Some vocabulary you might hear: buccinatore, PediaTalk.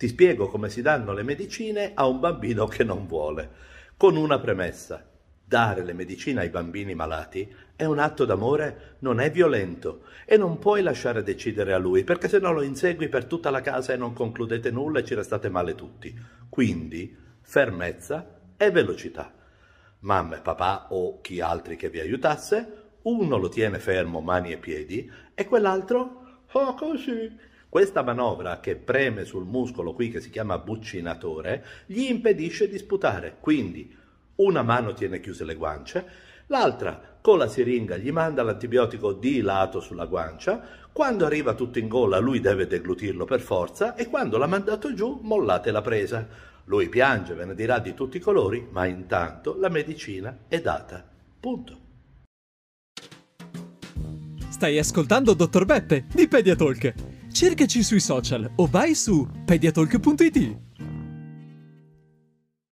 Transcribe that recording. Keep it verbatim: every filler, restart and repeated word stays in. Ti spiego come si danno le medicine a un bambino che non vuole, con una premessa. Dare le medicine ai bambini malati è un atto d'amore, non è violento e non puoi lasciare decidere a lui, perché se no lo insegui per tutta la casa e non concludete nulla e ci restate male tutti. Quindi fermezza e velocità. Mamma e papà o chi altri che vi aiutasse, uno lo tiene fermo mani e piedi e quell'altro fa così. Questa manovra che preme sul muscolo qui, che si chiama buccinatore, gli impedisce di sputare. Quindi una mano tiene chiuse le guance, l'altra con la siringa gli manda l'antibiotico dilato sulla guancia, quando arriva tutto in gola lui deve deglutirlo per forza e quando l'ha mandato giù mollate la presa. Lui piange, ve ne dirà di tutti i colori, ma intanto la medicina è data. Punto. Stai ascoltando dottor Beppe di PediaTalk. Cercaci sui social o vai su pediatalk punto it.